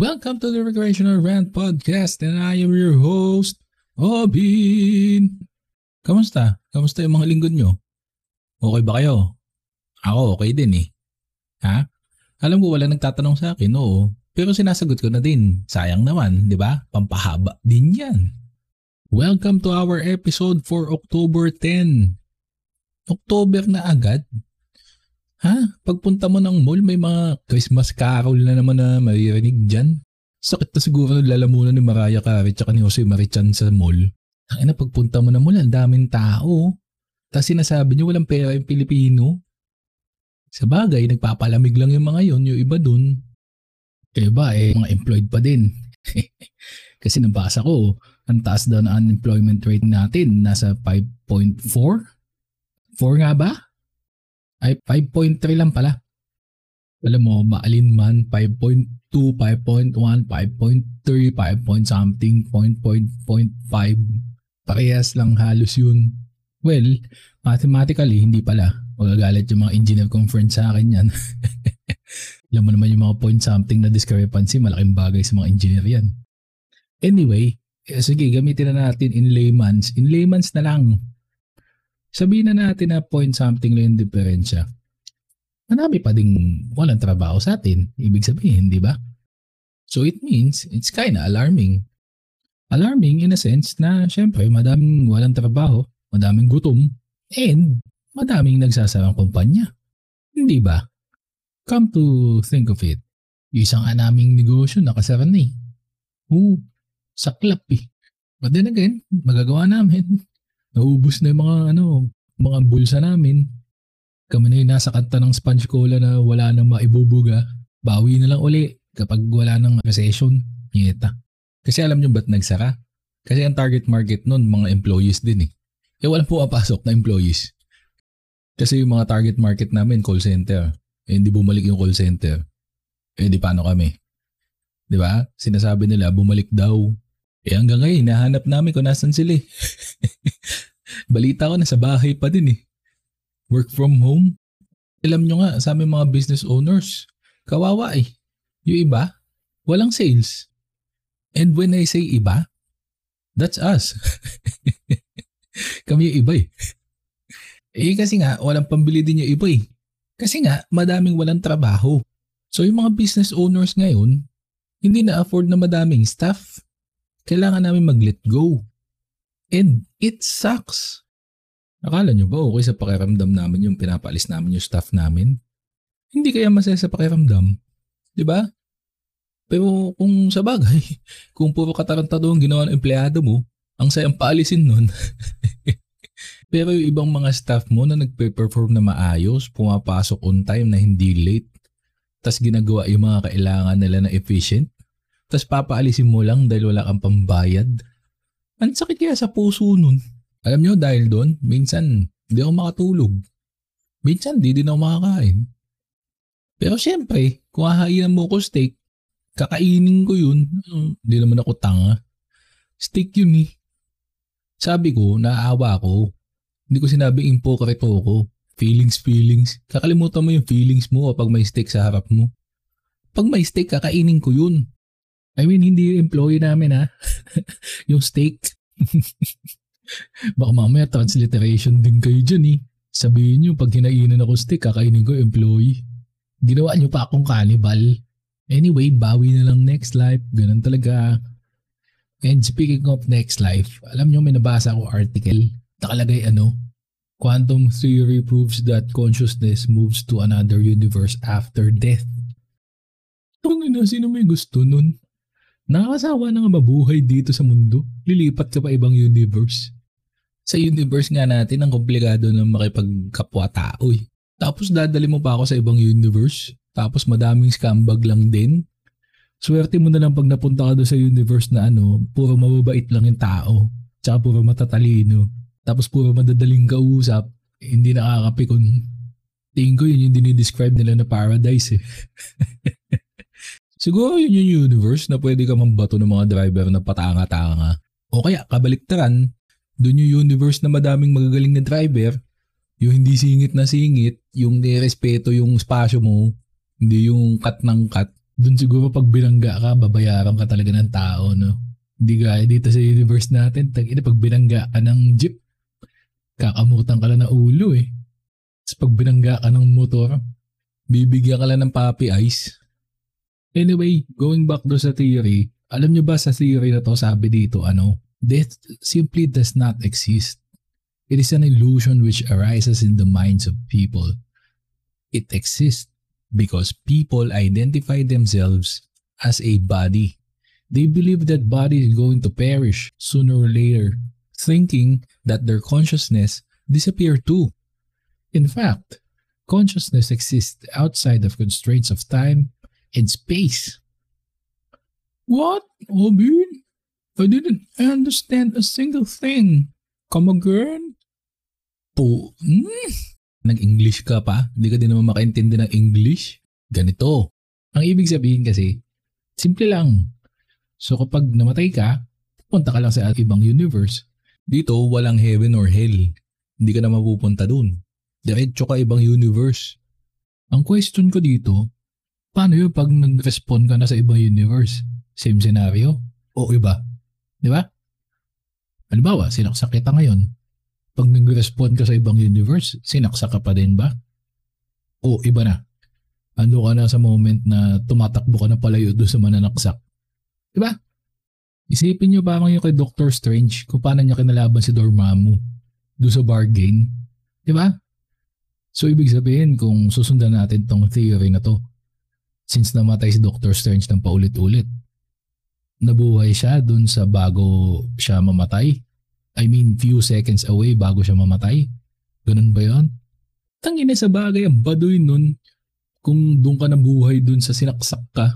Welcome to the Recreational Rant Podcast, and I am your host, Obyn. Kamusta? Kamusta yung mga lingkod nyo? Okay ba kayo? Ako okay din eh. Ha? Alam ko wala nagtatanong sa akin, oo. Pero sinasagot ko na din. Sayang naman, di ba? Pampahaba din yan. Welcome to our episode for October 10. October na agad? Ha? Pagpunta mo ng mall, may mga Christmas carol na naman na maririnig dyan. Sakit na siguro ng lalamunan ni Mariah Carey at ni Jose Marichan sa mall. Ang ina, pagpunta mo ng mall, ang daming tao. Tapos sinasabi niyo walang pera yung Pilipino. Sa bagay, nagpapalamig lang yung mga yon, yung iba dun. Yung iba mga employed pa din. Kasi nabasa ko, ang taas daw na unemployment rate natin, nasa 5.4? 4 nga ba? Ay 5.3 lang pala. Alam mo, maalin man, 5.2, 5.1, 5.3, 5. something, point 5. Parehas lang halos yun. Well, mathematically, hindi pala. Magagalit yung mga engineer conference sa akin yan. Alam mo naman yung mga point something na discrepancy, malaking bagay sa mga engineer yan. Anyway, sige, gamitin na natin in layman's. In layman's na lang. Sabihin na natin na point something lang yung diferensya. Marami pa ding walang trabaho sa atin. Ibig sabihin, di ba? So it means, it's kinda alarming. Alarming in a sense na syempre madaming walang trabaho, madaming gutom, and madaming nagsasarang kumpanya. Hindi ba? Come to think of it. Isang anaming negosyo nakasaran eh. Saklap eh. But then again, magagawa namin. Naubos na yung mga bulsa namin. Kami na yung nasa kanta ng Sponge Cola na wala nang maibubuga. Bawi na lang uli kapag wala nang recession. Yeta. Kasi alam nyo ba't nagsara? Kasi ang target market nun, mga employees din eh. E walang pumapasok na employees. Kasi yung mga target market namin, call center. E hindi bumalik yung call center. E di paano kami? Di ba? Sinasabi nila, bumalik daw. Eh hanggang ngayon, nahanap namin kung nasan sila eh. Balita ko, nasa bahay pa din eh. Work from home. Alam nyo nga, sa aming mga business owners, kawawa eh. Yung iba, walang sales. And when I say iba, that's us. Kami yung iba eh. Eh kasi nga, walang pambili din yung iba eh. Kasi nga, madaming walang trabaho. So yung mga business owners ngayon, hindi na-afford na madaming staff. Kailangan namin mag-let go. And it sucks. Akala nyo ba okay sa pakiramdam namin yung pinapaalis namin yung staff namin? Hindi kaya masaya sa pakiramdam? Di ba? Pero kung sa bagay, kung puro katarantado ang ginawa ng empleyado mo, ang sayang paalisin nun. Pero yung ibang mga staff mo na nagpe-perform na maayos, pumapasok on time na hindi late, tas ginagawa yung mga kailangan nila na efficient, tas papaalisin mo lang dahil wala kang pambayad. Ang sakit kaya sa puso nun. Alam nyo, dahil doon, minsan hindi ako makatulog. Minsan hindi din ako makakain. Pero syempre, kung hahainan mo ko steak, kakainin ko yun. Hindi naman ako tanga. Steak yun eh. Sabi ko, naaawa ko. Hindi ko sinabing impokrito ko. Feelings. Kakalimutan mo yung feelings mo kapag may steak sa harap mo. Pag may steak, kakainin ko yun. I mean, hindi yung employee namin ha. Yung steak. Baka mamaya transliteration din kayo dyan eh. Sabihin nyo, pag hinainan ako steak, kakainin ko employee. Ginawa nyo pa akong cannibal. Anyway, bawi na lang next life. Ganun talaga. And speaking of next life, alam nyo may nabasa ako article. Nakalagay quantum theory proves that consciousness moves to another universe after death. Sino may gusto nun? Nakakasawa na nga mabuhay dito sa mundo. Lilipat ka pa ibang universe. Sa universe nga natin, ang komplikado ng makipagkapwa-tao eh. Tapos dadali mo pa ako sa ibang universe. Tapos madaming scumbag lang din. Swerte mo na lang pag napunta ka doon sa universe na puro mababait lang yung tao. Tsaka puro matatalino. Tapos puro madadaling kausap. Hindi nakakapikon. Tingin ko yun yung dinidescribe nila na paradise eh. Siguro yun yung universe na pwede ka mambato ng mga driver na patanga-tanga. O kaya kabaliktaran, dun yung universe na madaming magagaling na driver, yung hindi singit na singit, yung nirespeto yung espasyo mo, hindi yung cut ng cut. Doon siguro pag binangga ka, babayaran ka talaga ng tao, no? Hindi gaya dito sa universe natin. Tangina, pag binangga ka ng jeep, kakamutan ka lang na ulo eh. Tapos pag binangga ka ng motor, bibigyan ka lang ng puppy eyes. Anyway, going back do sa theory, alam nyo ba sa theory na to sabi dito, ano? Death simply does not exist. It is an illusion which arises in the minds of people. It exists because people identify themselves as a body. They believe that body is going to perish sooner or later, thinking that their consciousness disappears too. In fact, consciousness exists outside of constraints of time and space. What? Obyn? I didn't understand a single thing. Come again? Po? Nag-English ka pa? Hindi ka din naman makaintindi ng English? Ganito. Ang ibig sabihin kasi, simple lang. So kapag namatay ka, pupunta ka lang sa ibang universe. Dito, walang heaven or hell. Hindi ka na mapupunta dun. Diretso ka ibang universe. Ang question ko dito, paano yun pag nag-respond ka na sa ibang universe? Same scenario? O iba? Di ba? Halimbawa, sinaksak kita ngayon. Pag nag-respond ka sa ibang universe, sinaksak ka pa din ba? O iba na? Ano ka na sa moment na tumatakbo ka na palayo doon sa mananaksak? Diba? Isipin nyo parang yung kay Dr. Strange kung paano niya kinalaban si Dormammu doon sa bar game. Diba? So ibig sabihin kung susundan natin tong theory na to, since namatay si Dr. Strange ng paulit-ulit, nabuhay siya doon sa bago siya mamatay. I mean, few seconds away bago siya mamatay. Ganun ba yun? Tangina sa bagay, ang baduy nun kung doon ka nabuhay doon sa sinaksak ka.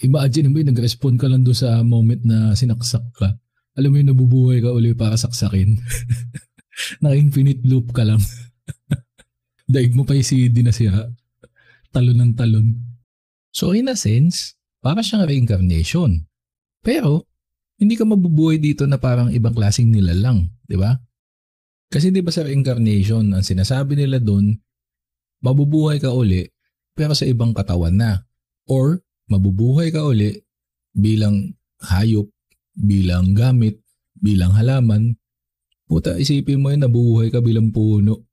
Imagine mo yun, nag-respond ka lang doon sa moment na sinaksak ka. Alam mo yun, nabubuhay ka uli para saksakin. Naka-infinite loop ka lang. Daig mo pa yung CD na sira. Talon ng talon. So in a sense, para siyang reincarnation. Pero, hindi ka mabubuhay dito na parang ibang klaseng nila lang, di ba? Kasi di ba sa reincarnation, ang sinasabi nila doon, mabubuhay ka uli pero sa ibang katawan na. Or, mabubuhay ka uli bilang hayop, bilang gamit, bilang halaman. Puta, isipin mo yun, nabubuhay ka bilang puno.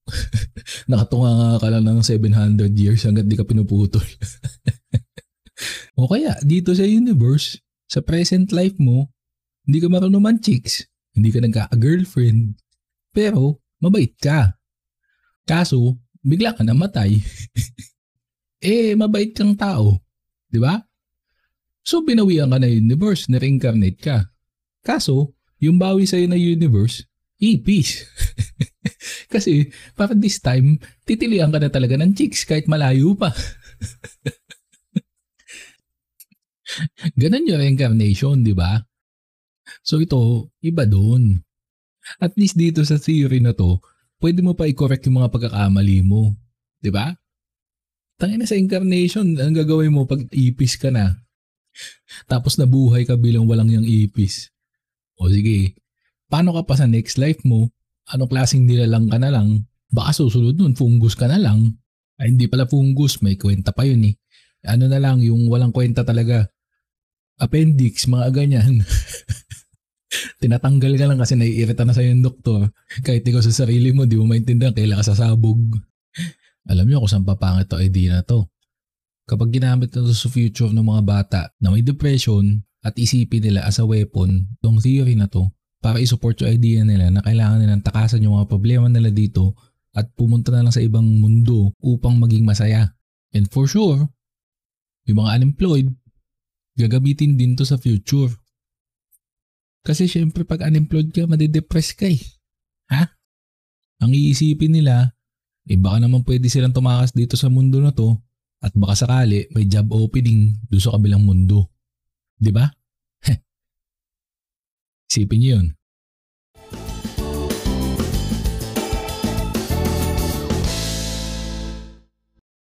Nakatunga ka lang ng 700 years hanggat di ka pinuputol. O kaya, dito sa universe, sa present life mo, hindi ka marunong man chicks, hindi ka nagka-girlfriend, pero mabait ka. Kaso, bigla ka namatay. Mabait kang tao, di ba? So, binawian ka na universe, na-reincarnate ka. Kaso, yung bawi sa'yo na universe, peace. Kasi, para this time, titilian ka na talaga ng chicks kahit malayo pa. Ganun yung reincarnation, di ba? So ito, iba doon. At least dito sa theory na to, pwede mo pa i-correct yung mga pagkakamali mo. Di ba? Tangina sa incarnation, ang gagawin mo pag ipis ka na. Tapos nabuhay ka bilang walang yang ipis. O sige, paano ka pa sa next life mo? Anong klaseng nilalang ka na lang? Baka susunod nun, fungus ka na lang. Ay hindi pala fungus, may kwenta pa yun eh. Ano na lang, yung walang kwenta talaga. Appendix, mga ganyan. Tinatanggal ka lang kasi naiirita na sa'yo yung doktor. Kahit ikaw sa sarili mo, di mo maintindihan, kailan ka sasabog. Alam nyo kung saan papangit to, di na to. Kapag ginamit na to sa future ng mga bata na may depression at isipin nila as a weapon, tong theory na to, para isupport yung idea nila na kailangan nilang takasan yung mga problema nila dito at pumunta na lang sa ibang mundo upang maging masaya. And for sure, yung mga unemployed, gagamitin din to sa future. Kasi syempre pag unemployed ka, madidepress ka eh. Ha? Ang iisipin nila, baka naman pwede silang tumakas dito sa mundo na to at baka sakali may job opening doon sa kabilang mundo. Diba? Isipin nyo yun.